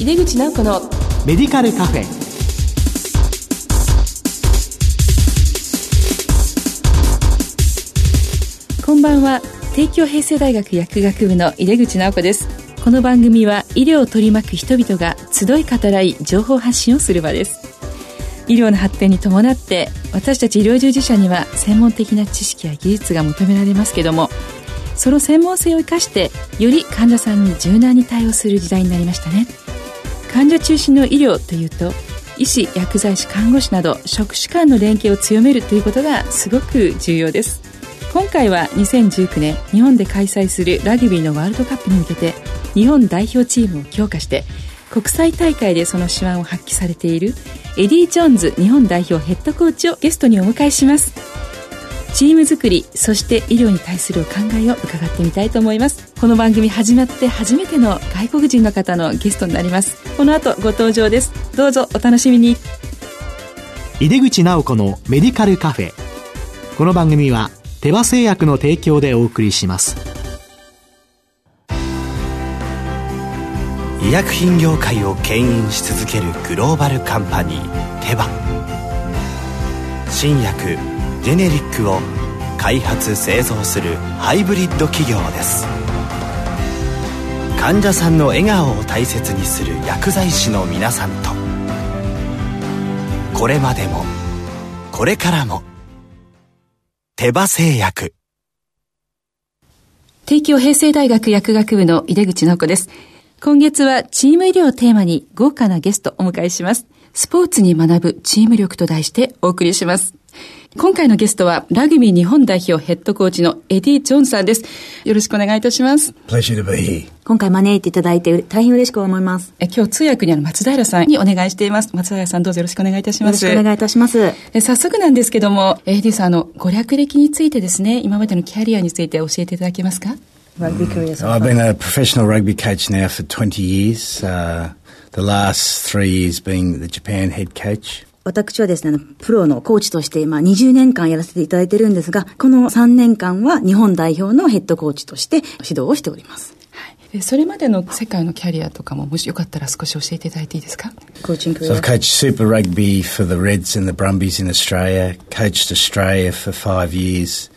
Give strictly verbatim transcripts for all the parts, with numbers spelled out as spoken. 井出口直子のメディカルカフェ。こんばんは。帝京平成大学薬学部の井出口直子です。この番組は医療を取り巻く人々が集い語らい情報発信をする場です。医療の発展に伴って私たち医療従事者には専門的な知識や技術が求められますけども、その専門性を生かしてより患者さんに柔軟に対応する時代になりましたね。患者中心の医療というと、医師、薬剤師、看護師など職種間の連携を強めるということがすごく重要です。今回はにせんじゅうきゅうねん日本で開催するラグビーのワールドカップに向けて日本代表チームを強化して国際大会でその手腕を発揮されているエディ・ジョーンズ日本代表ヘッドコーチをゲストにお迎えします。チーム作り、そして医療に対するお考えを伺ってみたいと思います。この番組始まって初めての外国人の方のゲストになります。この後ご登場です。どうぞお楽しみに。井出口直子のメディカルカフェ。この番組は手羽製薬の提供でお送りします。医薬品業界を牽引し続けるグローバルカンパニーテバ。新薬ジェネリックを開発製造するハイブリッド企業です。患者さんの笑顔を大切にする薬剤師の皆さんと、これまでもこれからもテバ製薬。帝京平成大学薬学部の井出口直子です。今月はチーム医療をテーマに豪華なゲストをお迎えします。スポーツに学ぶチーム力と題してお送りします。今回のゲストはラグビー日本代表ヘッドコーチのエディ・ジョーンズさんです。よろしくお願いいたします。Pleasure to be here. 今回招いていただいて大変嬉しく思います。え今日通訳にあの松平さんにお願いしています。松平さんどうぞよろしくお願いいたします。よろしくお願いいたします。え早速なんですけども、エディさんあのご略歴についてですね、今までのキャリアについて教えていただけますか？Mm. I've been a professional rugby coach now for twenty years, uh, the last three years being the Japan head coach.私はですね、プロのコーチとして今にじゅうねんかんやらせていただいてるんですが、このさんねんかんは日本代表のヘッドコーチとして指導をしております。はい、それまでの世界のキャリアとかももしよかったら少し教えていただいていいですか？コーチング。So I've coached Super Rugby for the Reds and the Brumbies in Australia, coached Australia for five years,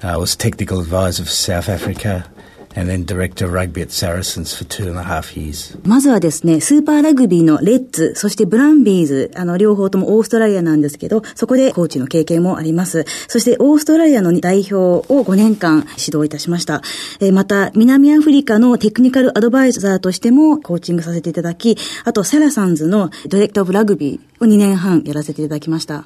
uh, was technical advisor for South Africa.And then director of rugby at Saracens for two and a half years. まずはですね、スーパーラグビーのレッズ、そしてブランビーズ、あの両方ともオーストラリアなんですけど、そこでコーチの経験もあります。そしてオーストラリアの代表をごねんかん指導いたしました。えー、また南アフリカのテクニカルアドバイザーとしてもコーチングさせていただき、あとサラサンズのディレクターオブラグビーをにねんはんやらせていただきました。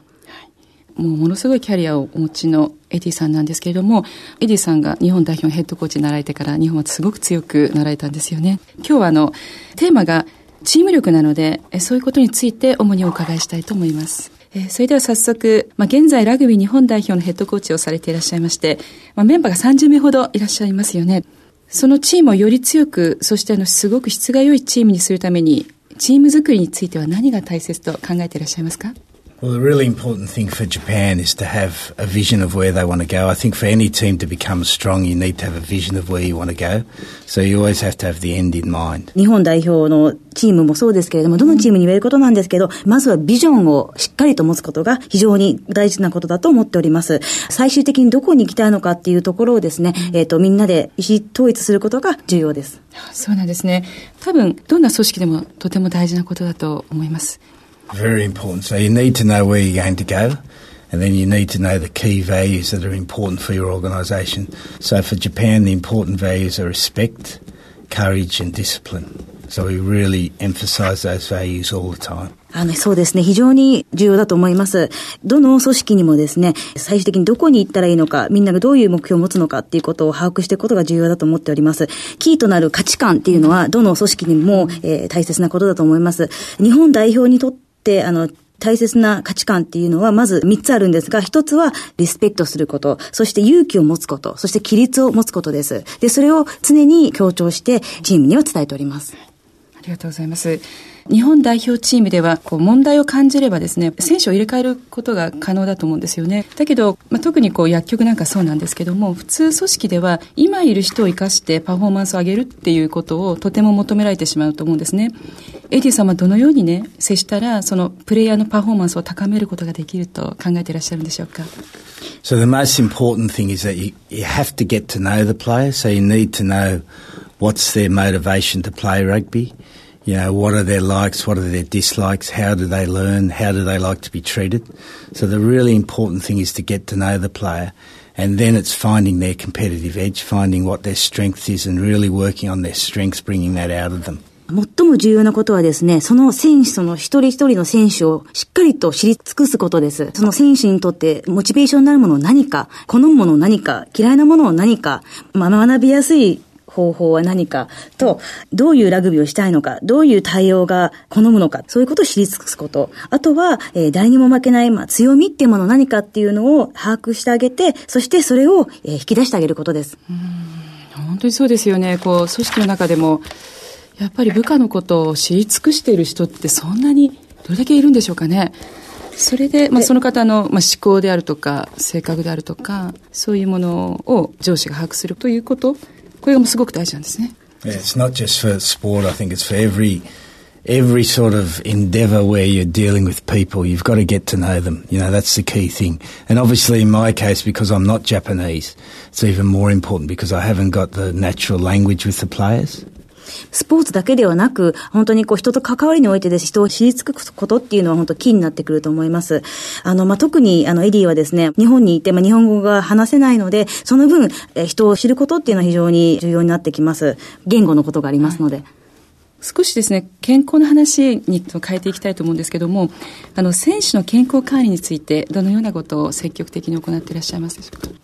もうものすごいキャリアをお持ちのエディさんなんですけれども、エディさんが日本代表のヘッドコーチになられてから日本はすごく強くなられたんですよね。今日はあのテーマがチーム力なので、そういうことについて主にお伺いしたいと思います。えー、それでは早速、まあ、現在ラグビー日本代表のヘッドコーチをされていらっしゃいまして、まあ、メンバーがさんじゅうめいほどいらっしゃいますよね。そのチームをより強く、そしてあのすごく質が良いチームにするためにチーム作りについては何が大切と考えていらっしゃいますか？Well, the really important thing for Japan is to have a vision of where they want to go. I think for any team to become strong, you need to have a vision of where you want to go. So you always have to have the end in mind. 日本代表のチームもそうですけれども、どのチームに言えることなんですけど、まずはビジョンをしっかりと持つことが非常に大事なことだと思っております。最終的にどこに行きたいのかっていうところをですね、えっと、みんなで意思統一することが重要です。そうなんですね。多分、どんな組織でもとても大事なことだと思います。Very important. So you need to know where you're going to go, and then you need to know the key values that are important for your organisation. So for Japan, the important values are respect, courage and discipline. So we really emphasise those values all the time.あの、そうですね。非常に重要だと思います。どの組織にもですね、最終的にどこに行ったらいいのか、みんながどういう目標を持つのかっていうことを把握していくことが重要だと思っております。キーとなる価値観っていうのは、どの組織にも、えー、大切なことだと思います。日本代表にとって、あの、大切な価値観っていうのはまずみっつあるんですが、ひとつはリスペクトすること、そして勇気を持つこと、そして規律を持つことです。で、それを常に強調してチームには伝えております。ありがとうございます。日本代表チームではこう問題を感じればですね、選手を入れ替えることが可能だと思うんですよね。だけど、まあ、特にこう薬局なんかそうなんですけども、普通組織では今いる人を生かしてパフォーマンスを上げるっていうことをとても求められてしまうと思うんですね。エディさんはどのようにね、接したらそのプレイヤーのパフォーマンスを高めることができると考えていらっしゃるんでしょうか。So the most important thing is that you, you have to get to know the player. So you need to know what's their motivation to play rugby. You know, what are their likes, what are their dislikes, how do they learn, how do they like to be treated. So the really important thing is to get to know the player. And then it's finding their competitive edge, finding what their strength is and really working on their strengths, bringing that out of them.最も重要なことはですね、その選手、その一人一人の選手をしっかりと知り尽くすことです。その選手にとってモチベーションになるものを何か、好むものを何か、嫌いなものを何か、まあ、学びやすい方法は何かと、どういうラグビーをしたいのか、どういう対応が好むのか、そういうことを知り尽くすこと。あとは、えー、誰にも負けない、まあ、強みっていうもの何かっていうのを把握してあげて、そしてそれを、えー、引き出してあげることです。うーん、本当にそうですよね。こう、組織の中でもやっぱり部下のことを知り尽くしている人ってそんなにどれだけいるんでしょうかね。それで、まあ、その方の、まあ、思考であるとか性格であるとかそういうものを上司が把握するということ、これがもうすごく大事なんですね。 It's not just for sport, I think it's for every, every sort of endeavour where you're dealing with people. You've got to get to know them. You know, that's the key thing. And obviously in my case, because I'm not Japanese, it's even more important because I haven't got the natural language with the players.スポーツだけではなく、本当にこう人と関わりにおいてです。人を知り尽くことっていうのは本当キーになってくると思います。あの、まあ、特にあのエディはですね、日本にいて、まあ、日本語が話せないので、その分、え、人を知ることっていうのは非常に重要になってきます。言語のことがありますので。はい、少しですね、健康の話に変えていきたいと思うんですけども、あの、選手の健康管理について、どのようなことを積極的に行っていらっしゃいますでしょうか。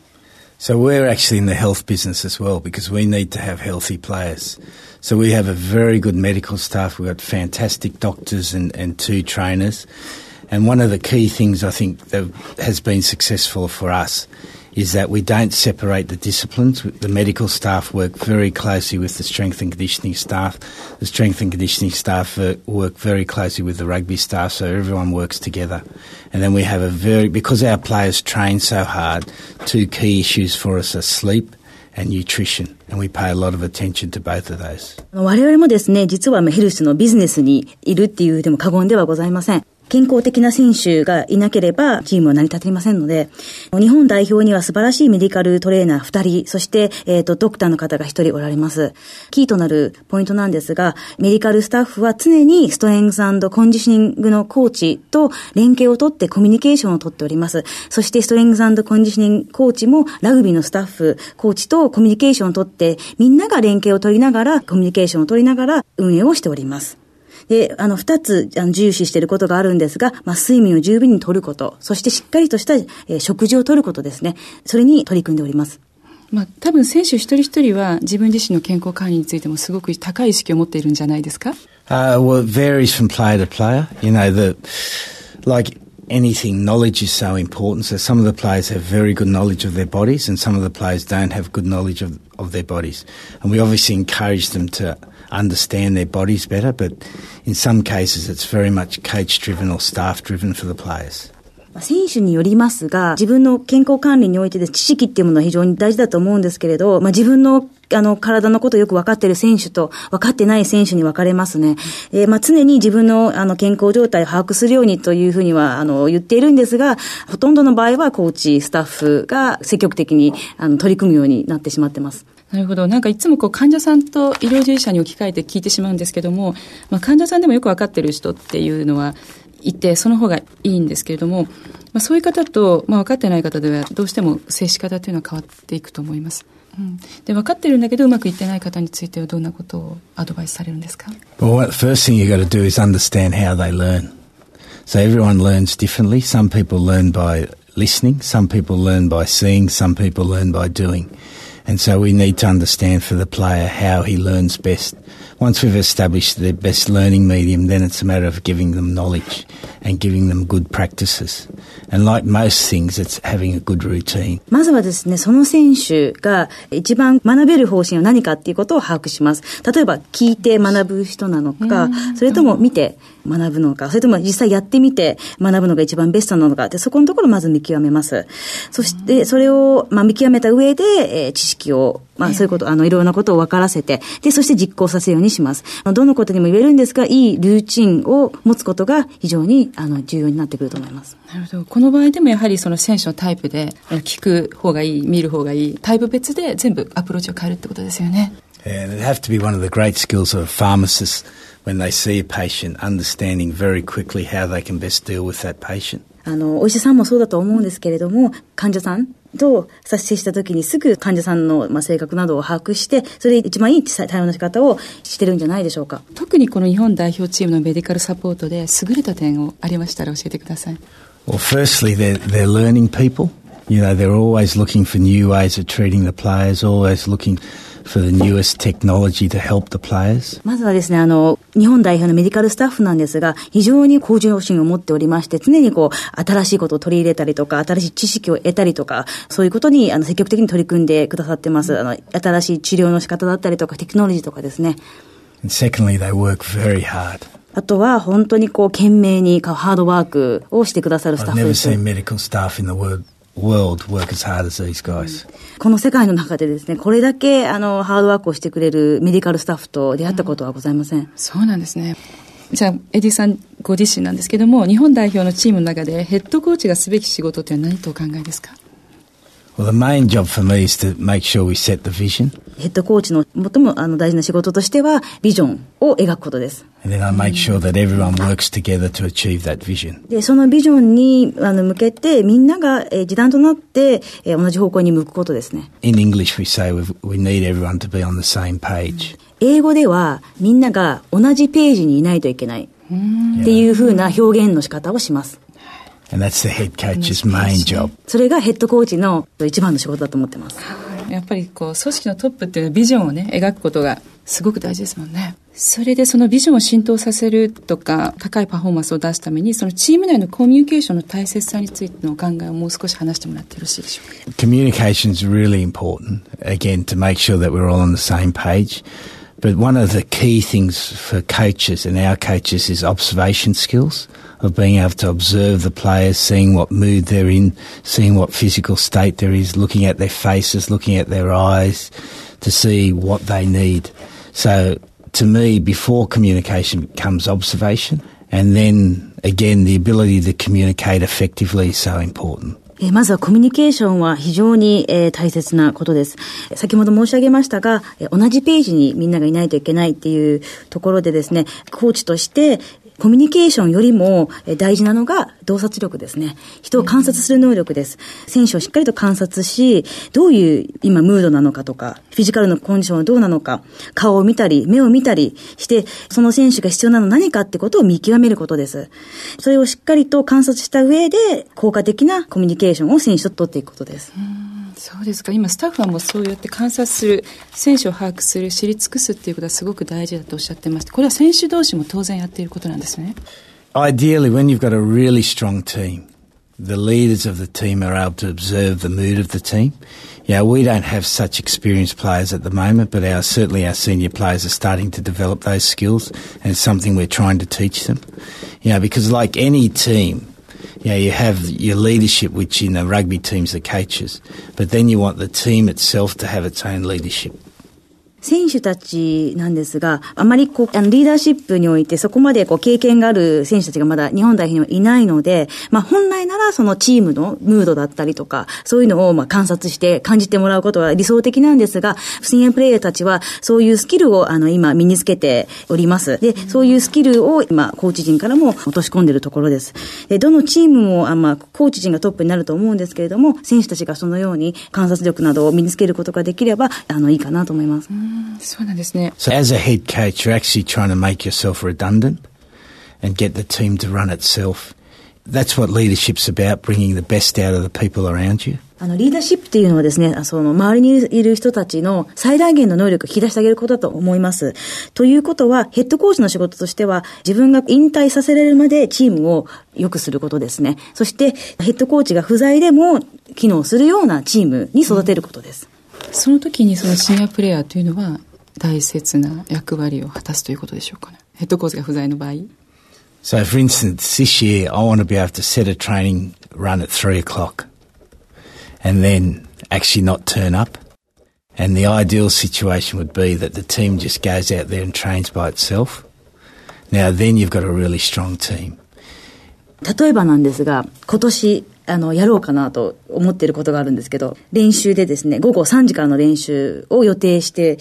So we're actually in the health business as well because we need to have healthy players. So we have a very good medical staff. We've got fantastic doctors and, and two trainers. And one of the key things I think that has been successful for us is that we don't separate the disciplines. The medical staff work very closely with the strength and conditioning staff. The strength and conditioning staff work very closely with the rugby staff, so everyone works together. And then we have a very, because our players train so hard, two key issues for us are sleep and nutrition.And we pay a lot of attention to both of those. 我々もですね、実はヘルスのビジネスにいるっていうでも過言ではございません。健康的な選手がいなければチームは成り立てませんので、日本代表には素晴らしいメディカルトレーナーふたり、そして、えーと、ドクターの方がひとりおられます。キーとなるポイントなんですが、メディカルスタッフは常にストレングス&コンディショニングのコーチと連携をとってコミュニケーションをとっております。そしてストレングス&コンディショニングコーチもラグビーのスタッフ、コーチとコミュニケーションをとってで、みんなが連携を取りながら、コミュニケーションを取りながら運営をしております。で、あの、二つ、あの、重視していることがあるんですが、まあ、睡眠を十分にとること、そしてしっかりとした、えー、食事をとることですね。それに取り組んでおります。まあ、多分選手一人一人は自分自身の健康管理についてもすごく高い意識を持っているんじゃないですか？ Uh, well, it varies from player to player. You know, the, like...Anything, knowledge is so important. So some of the players have very good knowledge of their bodies and some of the players don't have good knowledge of, of their bodies. And we obviously encourage them to understand their bodies better, but in some cases it's very much coach-driven or staff-driven for the players.選手によりますが、自分の健康管理においてで知識っていうものは非常に大事だと思うんですけれど、まあ、自分のあの体のことをよく分かっている選手と分かってない選手に分かれますね。えー、まあ常に自分のあの健康状態を把握するようにというふうにはあの言っているんですが、ほとんどの場合はコーチ、スタッフが積極的にあの取り組むようになってしまってます。なるほど。なんかいつもこう患者さんと医療従事者に置き換えて聞いてしまうんですけども、まあ、患者さんでもよく分かっている人っていうのはいて、その方がいいんですけれども、まあ、そういう方と、まあ、分かってない方ではどうしても接し方というのは変わっていくと思います、うん、で分かってるんだけどうまくいってない方についてはどんなことをアドバイスされるんですか？ Well, first thing you got to do is understand how they learn. So everyone learns differently. Some people learn by listening, some people learn by seeing, some people learn by doing. And so we need to understand for the player how he learns best. Once we've established their best learning medium, then it's a matter of giving them knowledge and giving them good practices. And like most things, it's having a good routine. まずはですね、その選手が一番学べる方針は何かっていうことを把握します。例えば聞いて学ぶ人なのか、それとも見て学ぶのか、それとも実際やってみて学ぶのが一番ベストなのかって、そこのところをまず見極めます。そしてそれをまあ見極めた上で、えー、知識をまあそういうこと、あのいろんなことを分からせて、でそして実行させるようにします。どのことにも言えるんですが、いいルーチンを持つことが非常にあの重要になってくると思います。なるほど。この場合でもやはりその選手のタイプで聞く方がいい、見る方がいい、タイプ別で全部アプローチを変えるってことですよね。And it'd have to be one of the great skills of a pharmacist when they see a patient, understanding very quickly how they can best deal with that patient.あのお医者さんもそうだと思うんですけれども、患者さんと接した時にすぐ患者さんの、まあ、性格などを把握して、それで一番いい対応の仕方をしてるんじゃないでしょうか。特にこの日本代表チームのメディカルサポートで優れた点をありましたら教えてください。 Well, firstly, they're, they're learning people. You know, they're always looking for new ways of treating the players, always looking for the newest technology to help the players. まずはですね、あの日本代表のメディカルスタッフなんですが、非常に向上心を持っておりまして、常にこう新しいことを取り入れたりとか、新しい知識を得たりとか、そういうことにあの積極的に取り組んでくださってます。あの新しい治療の仕方だったりとか、テクノロジーとかですね。 And secondly, they work very hard.あとは本当にこう懸命にハードワークをしてくださるスタッフです。 I've never seen medical staff in the world.World work as hard as these guys. この世界の中でですね、これだけあのハードワークをしてくれるメディカルスタッフと出会ったことはございません、うん、そうなんですね。じゃあエディさんご自身なんですけども、日本代表のチームの中でヘッドコーチがすべき仕事というのは何とお考えですか。Well, the main job for me is to make sure we set the vision. ヘッドコーチの最もあの大事な仕事としてはビジョンを描くことです。And then I make sure that everyone works together to achieve that vision. で、そのビジョンにあの向けて、みんなが一団となって同じ方向に向くことですね。In English, we say we need everyone to be on the same page. 英語ではみんなが同じページにいないといけないっていうふうな表現の仕方をします。And that's the head coach's main job. それがヘッドコーチの一番の仕事だと思ってます。やっぱりこう組織のトップっていうビジョンをね、描くことがすごく大事ですもんね。それでそのビジョンを浸透させるとか、高いパフォーマンスを出すために、そのチーム内のコミュニケーションの大切さについてのお考えをもう少し話してもらってよろしいでしょうか。 Communication is really important, again, to make sure that we're all on the same page. But one of the key things for coaches and our coaches is observation skills.of being able to observe the players, seeing what mood they're in, seeing what physical state there is, looking at their faces, looking at their eyes to see what they need. So to me, before communication comes observation, and then again the ability to communicate effectively is so important.えー、まずはコミュニケーションは非常に、えー、大切なことです。先ほど申し上げましたが、同じページにみんながいないといけないっていうところでですね、コーチとしてコミュニケーションよりも大事なのが洞察力ですね。人を観察する能力です。選手をしっかりと観察し、どういう今ムードなのかとか、フィジカルのコンディションはどうなのか、顔を見たり目を見たりして、その選手が必要なのは何かってことを見極めることです。それをしっかりと観察した上で、効果的なコミュニケーションを選手と取っていくことです。うん、そうですか。今スタッフはもうそうやって観察する、選手を把握する、知り尽くすっていうことはすごく大事だとおっしゃってまして、これは選手同士も当然やっていることなんですね。 Ideally, when you've got a really strong team, the leaders of the team are able to observe the mood of the team. Yeah, we don't have such experienced players at the moment, but our, certainly our senior players are starting to develop those skills, and it's something we're trying to teach them. You know, because like any team,Yeah, you have your leadership, which in the rugby teams are coaches, but then you want the team itself to have its own leadership.選手たちなんですが、あまりこうあのリーダーシップにおいてそこまでこう経験がある選手たちがまだ日本代表にはいないので、まあ、本来ならそのチームのムードだったりとか、そういうのをまあ観察して感じてもらうことが理想的なんですが、新人プレイヤーたちはそういうスキルをあの今身につけております。で、そういうスキルを今コーチ陣からも落とし込んでいるところです。で、どのチームもあ、まあ、コーチ陣がトップになると思うんですけれども、選手たちがそのように観察力などを身につけることができればあのいいかなと思います。そうなんですね。 So as a head coach, you're actually trying to make yourself redundant and get the team to run itself. That's what leadership's about, bringing the best out of the people around you. あのリーダーシップっていうのはですね、その周りにいる人たちの最大限の能力を引き出してあげることだと思います。ということはヘッドコーチの仕事としては自分が引退させられるまでチームを良くすることですね。そしてヘッドコーチが不在でも機能するようなチームに育てることです。うん、その時にそのシニアプレイヤーというのは大切な役割を果たすということでしょうかね。ヘッドコーチが不在の場合。So for instance, this year I want to be able to set a training run at three o'clock.And then actually not turn up. And the ideal situation would be that the team just goes out there and trains by itself. Now then you've got a really strong team. 例えばなんですが、今年あのやろうかなと思っていることがあるんですけど、練習でですね、午後さんじからの練習を予定して、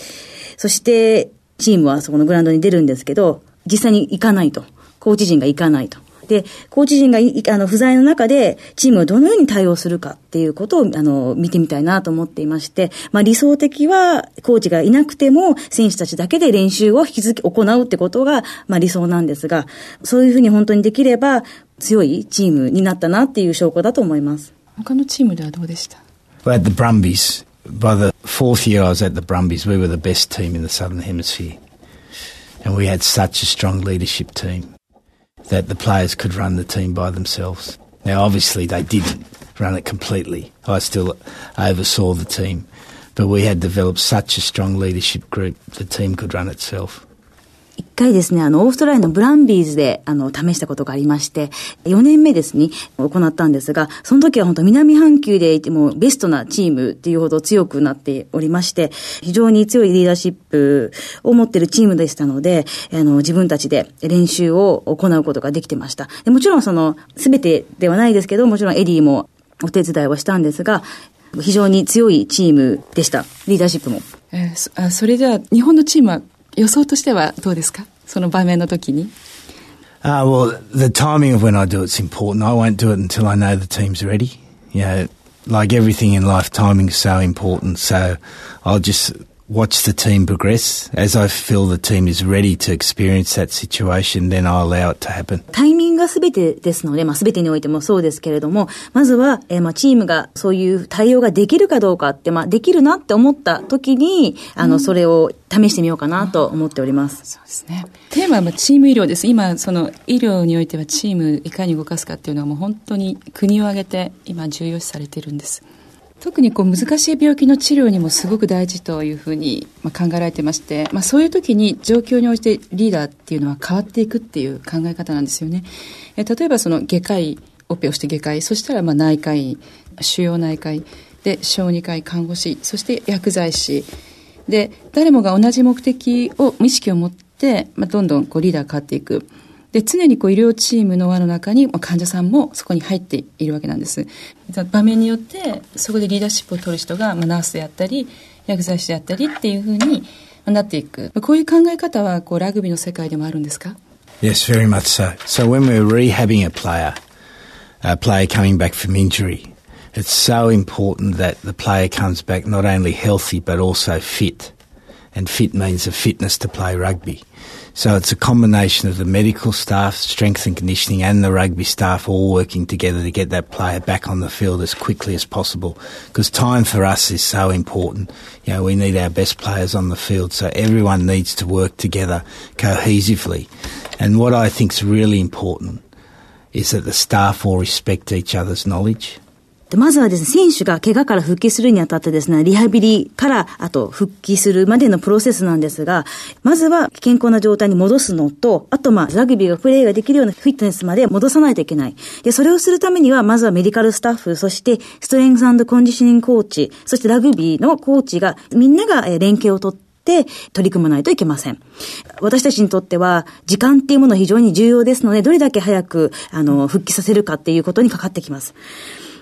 そしてチームはそこのグラウンドに出るんですけど、実際に行かないと、コーチ陣が行かないと。で、コーチ陣があの不在の中でチームをどのように対応するかっていうことをあの見てみたいなと思っていまして、まあ、理想的はコーチがいなくても選手たちだけで練習を引き続き行うってことが、まあ、理想なんですが、そういうふうに本当にできれば強いチームになったなっていう証拠だと思います。他のチームではどうでした？ At the Brumbies, by the fourth year I was at the Brumbies, we were the best team in the Southern Hemisphere. And we had such a strong leadership team.that the players could run the team by themselves. Now, obviously, they didn't run it completely. I still oversaw the team. But we had developed such a strong leadership group, the team could run itself.一回ですね、あの、オーストラリアのブランビーズで、あの、試したことがありまして、よねんめですね、行ったんですが、その時は本当南半球でいてもベストなチームっていうほど強くなっておりまして、非常に強いリーダーシップを持っているチームでしたので、あの、自分たちで練習を行うことができてました。で、もちろんその、すべてではないですけど、もちろんエディもお手伝いをしたんですが、非常に強いチームでした。リーダーシップも。えー、そ、あ、それじゃあ、日本のチームは予想としてはどうですか？その場面の時に。Ah, well, the timing of when I do it's important. I won't do it until I know the team's ready. You know, like everything in life, timing is so important. So I'll just watch the team progress. As I feel the team is ready to experience that situation, then I'll allow it to happen. タイミングが全てですので、まあ、全てにおいてもそうですけれども、まずは、えーまあ、チームがそういう対応ができるかどうかって、まあ、できるなって思った時に、あの、うん、それを試してみようかなと思っております。そうですね。テーマはチーム医療です。今その医療においてはチームいかに動かすかっていうのはもう本当に国を挙げて今重要視されているんです。特にこう難しい病気の治療にもすごく大事というふうに考えられてまして、まあ、そういう時に状況に応じてリーダーっていうのは変わっていくっていう考え方なんですよね。え例えばその外科医オペをして外科医、そしたらまあ内科医、腫瘍内科医で小児科医、看護師、そして薬剤師で、誰もが同じ目的を意識を持って、まあ、どんどんこうリーダーが変わっていく。で、常にこう医療チームの輪の中に、まあ、患者さんもそこに入っているわけなんです。場面によってそこでリーダーシップを取る人が、まあ、ナースであったり薬剤師であったりっていうふうになっていく。こういう考え方はこうラグビーの世界でもあるんですか？ Yes, very much so. So when we're rehabbing a player, a player coming back from injury,It's so important that the player comes back not only healthy but also fit. And fit means a fitness to play rugby. So it's a combination of the medical staff, strength and conditioning and the rugby staff all working together to get that player back on the field as quickly as possible. Because time for us is so important. You know, we need our best players on the field. So everyone needs to work together cohesively. And what I think is really important is that the staff all respect each other's knowledge.まずはですね、選手が怪我から復帰するにあたってですね、リハビリからあと復帰するまでのプロセスなんですが、まずは健康な状態に戻すのと、あとまあラグビーがプレーができるようなフィットネスまで戻さないといけない。で、それをするためにはまずはメディカルスタッフ、そしてストレングス&コンディショニングコーチ、そしてラグビーのコーチがみんなが連携をとってで取り組まないといけません。私たちにとっては時間っていうもの非常に重要ですので、どれだけ早くあの復帰させるかっていうことにかかってきます。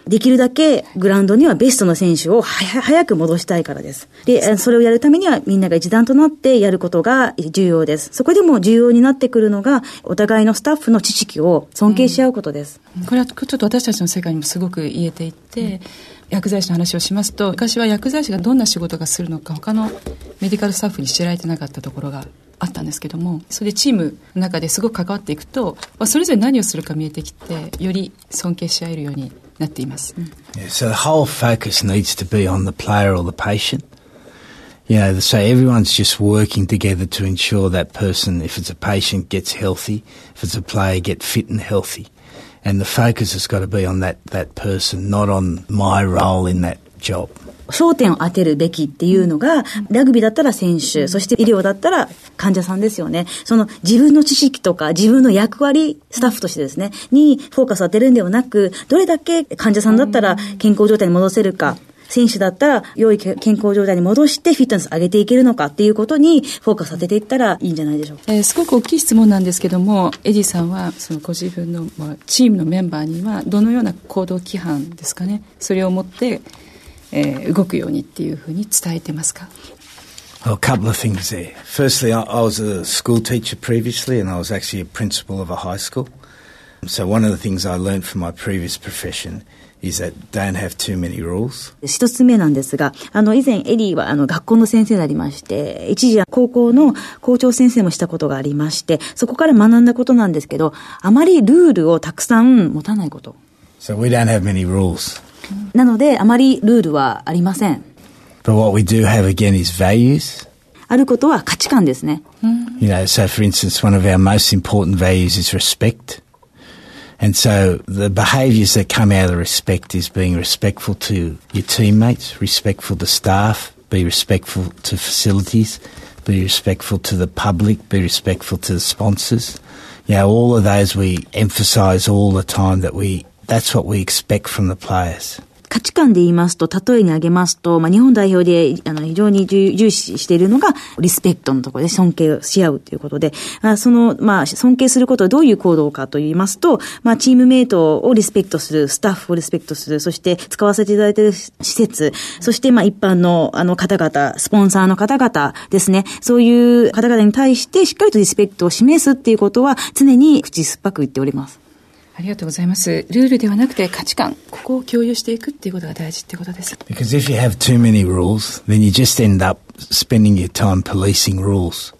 できるだけグラウンドにはベストの選手を早く戻したいからです。で、それをやるためにはみんなが一段となってやることが重要です。そこでも重要になってくるのがお互いのスタッフの知識を尊敬し合うことです。うん、これはちょっと私たちの世界にもすごく言えていて、うん、薬剤師の話をしますと、昔は薬剤師がどんな仕事がするのか他のメディカルスタッフに知られてなかったところがあったんですけども、それでチームの中ですごく関わっていくと、まあ、それぞれ何をするか見えてきて、より尊敬し合えるようになっています。Yeah, so the whole focus needs to be on the player or the patient. You know, so everyone's just working together to ensure that person, if it's a patient, gets healthy, if it's a player, get fit and healthy. And the focus has got to be on that, that person, not on my role in that job.焦点を当てるべきっていうのが、ラグビーだったら選手、そして医療だったら患者さんですよね。その自分の知識とか自分の役割、スタッフとしてですね、にフォーカスを当てるんではなく、どれだけ患者さんだったら健康状態に戻せるか、選手だったら良い健康状態に戻してフィットネス上げていけるのかっていうことにフォーカス当てていったらいいんじゃないでしょうか。えー、すごく大きい質問なんですけども、エディさんはそのご自分のチームのメンバーにはどのような行動規範ですかね、それを持ってえー、動くようにっていうふうに伝えてますか？ Well, a couple of things there. Firstly, I, I was a school teacher previously, and I was actually a principal of a high school. So one of the things I learned from my previous profession is that don't have too many rules. 一つ目なんですが、あの以前エディはあの学校の先生でありまして、一時は高校の校長先生もしたことがありまして、そこから学んだことなんですけど、あまりルールをたくさん持たないこと。So we don't have many rules.なのであまりルールはありません。But what we do have again is values. あることは価値観ですね。You know, so for instance, one of our most important values is respect. And so the behaviours that come out of respect is being respectful to your teammates, respectful to staff, be respectful to facilities, be respectful to the public, be respectful to the sponsors. You know, all of those we emphasise all the time that we.That's what we expect from the players. 価値観で言いますと、例えに挙げますと、まあ、日本代表であの非常に重視しているのがリスペクトのところで尊敬し合うということで、その、まあ、尊敬することはどういう行動かと言いますと、まあ、チームメイトをリスペクトする、スタッフをリスペクトする、そして使わせていただいている施設、そしてまあ一般のあの方々、スポンサーの方々ですね、そういう方々に対してしっかりとリスペクトを示すっていうことは常に口酸っぱく言っております。ありがとうございます。ルールではなくて価値観、ここを共有していくっていうことが大事ってことです。Because if you have too many rules, then you just end up spending your time policing rules,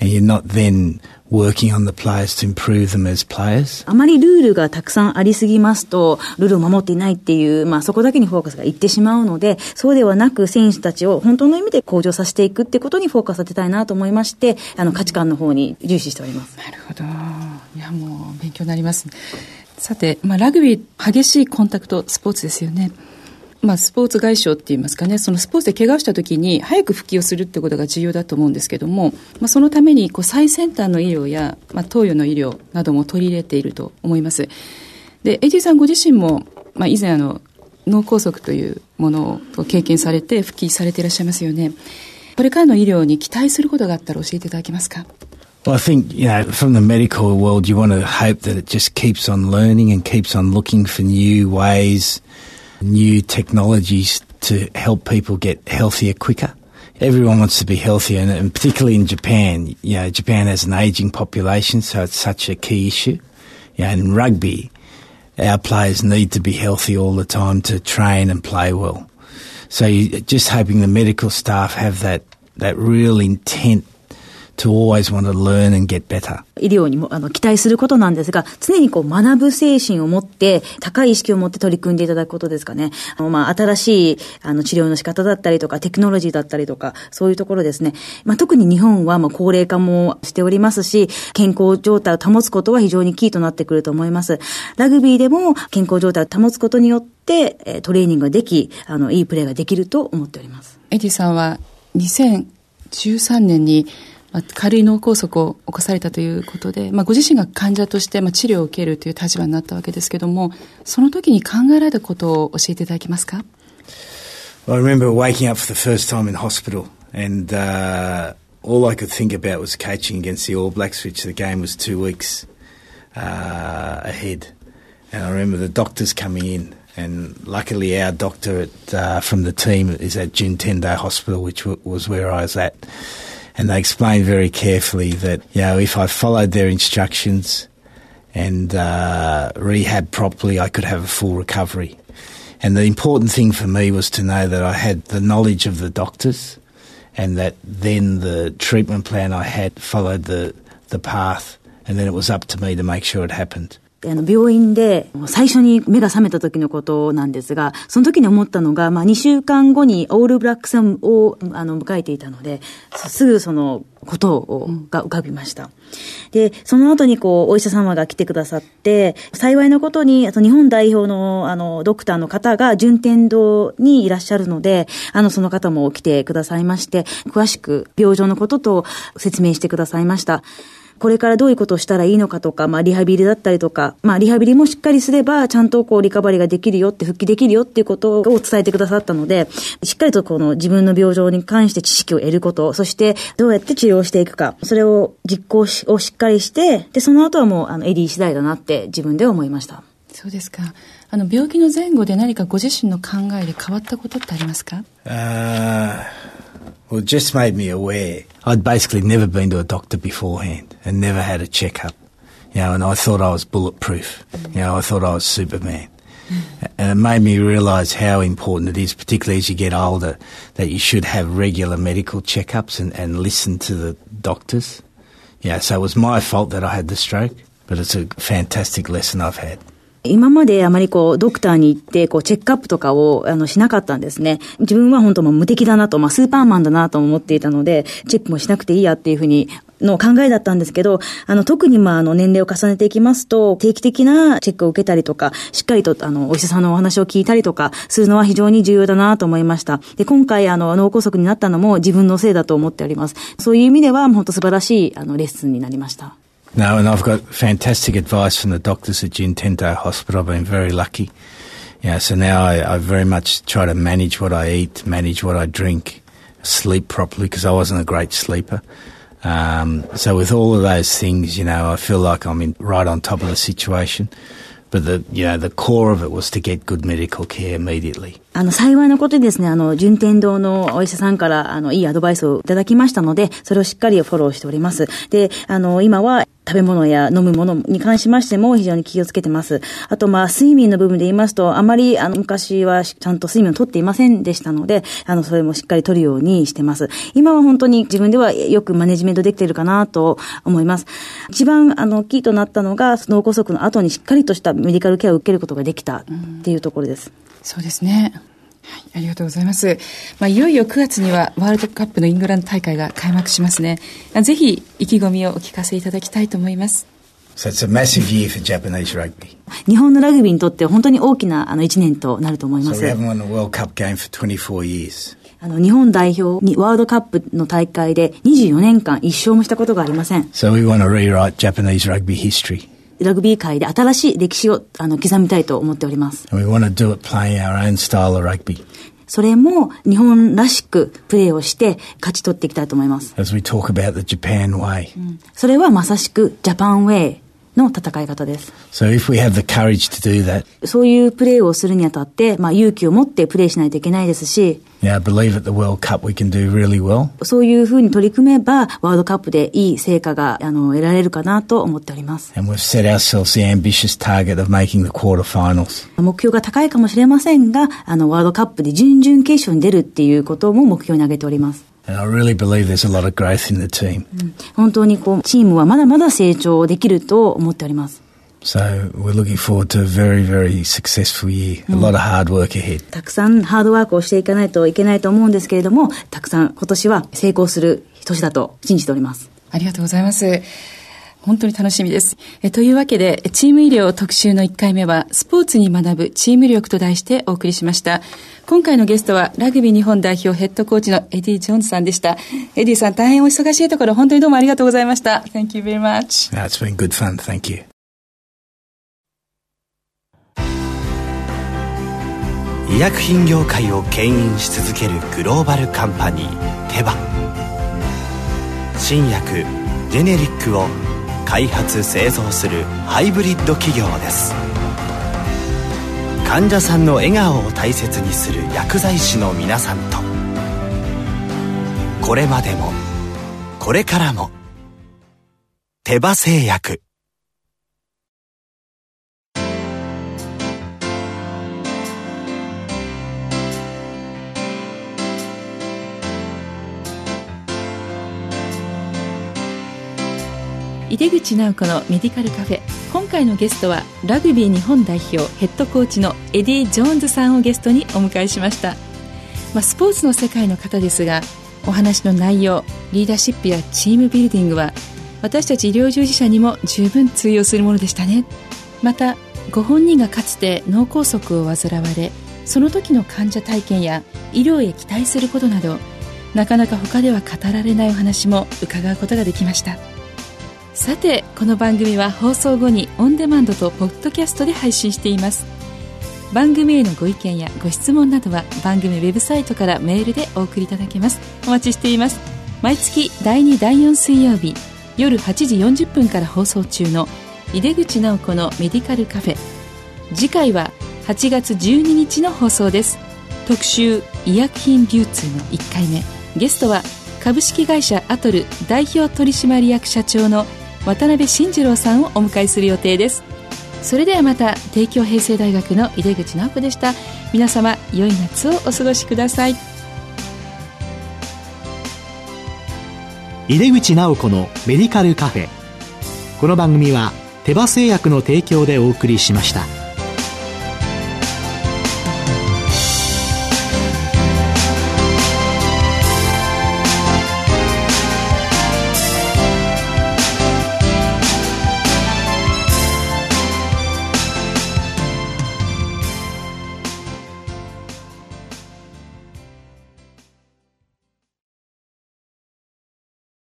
and you're not then working on the players to improve them as players. あまりルールがたくさんありすぎますと、ルールを守っていないっていう、まあそこだけにフォーカスがいってしまうので、そうではなく選手たちを本当の意味で向上させていくってことにフォーカスさせたいなと思いまして、あの価値観の方に重視しております。なるほど。いやもう勉強になります。さて、まあ、ラグビー激しいコンタクトスポーツですよね、まあ、スポーツ外傷って言いますかね、そのスポーツで怪我をした時に早く復帰をするってことが重要だと思うんですけども、まあ、そのためにこう最先端の医療や、まあ、投与の医療なども取り入れていると思います。で、エディさんご自身も、まあ、以前あの脳梗塞というものを経験されて復帰されていらっしゃいますよね。これからの医療に期待することがあったら教えていただけますか？Well, I think, you know, from the medical world, you want to hope that it just keeps on learning and keeps on looking for new ways, new technologies to help people get healthier quicker. Everyone wants to be healthier, and, and particularly in Japan, you know, Japan has an ageing population, so it's such a key issue. You know, in rugby, our players need to be healthy all the time to train and play well. So you're just hoping the medical staff have that, that real intent.To always want to learn and get better. 医療にもあの期待することなんですが、常にこう学ぶ精神を持って高い意識を持って取り組んでいただくことですかね。あのまあ新しいあの治療の仕方だったりとかテクノロジーだったりとかそういうところですね。まあ特に日本はまあ高齢化もしておりますし、健康状態を保つことは非常にキーとなってくると思います。ラグビーでも健康状態を保つことによってトレーニングができ、あのいいプレーができると思っております。エディさんはにせんじゅうさんねんに軽い脳梗塞を起こされたということで、まあ、ご自身が患者としてまあ治療を受けるという立場になったわけですけども、その時に考えられたことを教えていただけますか？ I remember waking up for the first time in hospital and、uh, all I could think about was coaching against the All Blacks, which the game was two weeks、uh, ahead. And I remember the doctors coming in and luckily our doctor at,、uh, from the team is at Juntendo Hospital, which w- was where I was at.And they explained very carefully that, you know, if I followed their instructions and uh, rehabbed properly, I could have a full recovery. And the important thing for me was to know that I had the knowledge of the doctors and that then the treatment plan I had followed the, the path and then it was up to me to make sure it happened. あの病院で最初に目が覚めた時のことなんですが、その時に思ったのが、まあ、にしゅうかんごにオールブラックスをあの迎えていたので、すぐそのことをが浮かびました。でその後にこうお医者様が来てくださって、幸いなことにあと日本代表 の, あのドクターの方が順天堂にいらっしゃるので、あのその方も来てくださいまして、詳しく病状のことと説明してくださいました。これからどういうことをしたらいいのかとか、まあリハビリだったりとか、まあリハビリもしっかりすれば、ちゃんとこうリカバリーができるよって、復帰できるよっていうことを伝えてくださったので、しっかりとこの自分の病状に関して知識を得ること、そしてどうやって治療していくか、それを実行しをしっかりして、で、その後はもうあのエディ次第だなって自分では思いました。そうですか。あの病気の前後で何かご自身の考えで変わったことってありますか？ああ。Well, it just made me aware. I'd basically never been to a doctor beforehand and never had a checkup, you know, and I thought I was bulletproof. You know, I thought I was Superman. And it made me realise how important it is, particularly as you get older, that you should have regular medical checkups and, and listen to the doctors. Yeah, so it was my fault that I had the stroke, but it's a fantastic lesson I've had.今まであまりこうドクターに行ってこうチェックアップとかをあのしなかったんですね。自分は本当も無敵だなと、まあ、スーパーマンだなと思っていたので、チェックもしなくていいやっていうふうにの考えだったんですけど、あの特にまああの年齢を重ねていきますと、定期的なチェックを受けたりとか、しっかりとあのお医者さんのお話を聞いたりとかするのは非常に重要だなと思いました。で今回あの脳梗塞になったのも自分のせいだと思っております。そういう意味では本当素晴らしいあのレッスンになりました。No, and I've got fantastic advice from the doctors at Juntendo Hospital. I've been very lucky. You know, so now I, I very much try to manage what I eat, manage what I drink, sleep properly, because I wasn't a great sleeper. Um, so with all of those things, you know, I feel like I'm in, right on top of the situation.But the, you know, the core of it was to get good medical care immediately. あの幸いなことにですね、あの順天堂のお医者さんからあのいいアドバイスをいただきましたので、それをしっかりフォローしております。で、あの今は食べ物や飲むものに関しましても非常に気をつけてます。あとまあ睡眠の部分で言いますと、あまりあの昔はちゃんと睡眠をとっていませんでしたので、あのそれもしっかりとるようにしてます。今は本当に自分ではよくマネジメントできているかなと思います。一番あのキーとなったのが脳梗塞の後にしっかりとしたメディカルケアを受けることができたっていうところです。そうですね、はい、ありがとうございます、まあ、いよいよくがつにはワールドカップのイングランド大会が開幕しますね。ぜひ意気込みをお聞かせいただきたいと思います。So it's a massive year for Japanese rugby. 日本のラグビーにとって本当に大きなあのいちねんとなると思います。 So we haven't won a World Cup game for twenty-four years.あの日本代表にワールドカップの大会でにじゅうよねんかん一勝もしたことがありません。 So we want to rewrite Japanese rugby history.ラグビー界で新しい歴史をあの刻みたいと思っております。We want to do it playing our own style of rugby. それも日本らしくプレーをして勝ち取っていきたいと思います。As we talk about the Japan way. それはまさしくジャパンウェイの戦い方です。So if we have the courage to do that. そういうプレーをするにあたって、まあ、勇気を持ってプレーしないといけないですし。Yeah, I believe at the World Cup we can do really well. そういうふうに取り組めばワールドカップでいい成果があの得られるかなと思っております。And we've set ourselves the ambitious target of making the quarterfinals. 目標が高いかもしれませんが、あのワールドカップで準々決勝に出るっていうことも目標に挙げております。And I really believe there's a lot of growth in the team. 本当にこうチームはまだまだ成長できると思っております。So we're looking forward to a very, very successful year. A lot of hard work ahead. たくさんハードワークをしていかないといけないと思うんですけれども、たくさん今年は成功する年だと信じております。ありがとうございます。本当に楽しみです。えというわけで、チーム医療特集のいっかいめは、スポーツに学ぶチーム力と題してお送りしました。今回のゲストは、ラグビー日本代表ヘッドコーチのエディ・ジョーンズさんでした。エディさん、大変お忙しいところ、本当にどうもありがとうございました。Thank you very much. No, it's been good fun. Thank you.医薬品業界を牽引し続けるグローバルカンパニーテバ。新薬ジェネリックを開発製造するハイブリッド企業です。患者さんの笑顔を大切にする薬剤師の皆さんと、これまでもこれからもテバ製薬。井出口直子のメディカルカフェ。今回のゲストはラグビー日本代表ヘッドコーチのエディ・ジョーンズさんをゲストにお迎えしました。まあ、スポーツの世界の方ですが、お話の内容、リーダーシップやチームビルディングは私たち医療従事者にも十分通用するものでしたね。またご本人がかつて脳梗塞を患われ、その時の患者体験や医療へ期待することなど、なかなか他では語られないお話も伺うことができました。さて、この番組は放送後にオンデマンドとポッドキャストで配信しています。番組へのご意見やご質問などは番組ウェブサイトからメールでお送りいただけます。お待ちしています。毎月だいにだいよん水曜日夜はちじよんじゅっぷんから放送中の井出口直子のメディカルカフェ、次回ははちがつじゅうににちの放送です。特集医薬品流通のいっかいめ、ゲストは株式会社アトル代表取締役社長の渡辺慎二郎さんをお迎えする予定です。それではまた、帝京平成大学の井出口直子でした。皆様良い夏をお過ごしください。井出口直子のメディカルカフェ、この番組は手羽製薬の提供でお送りしました。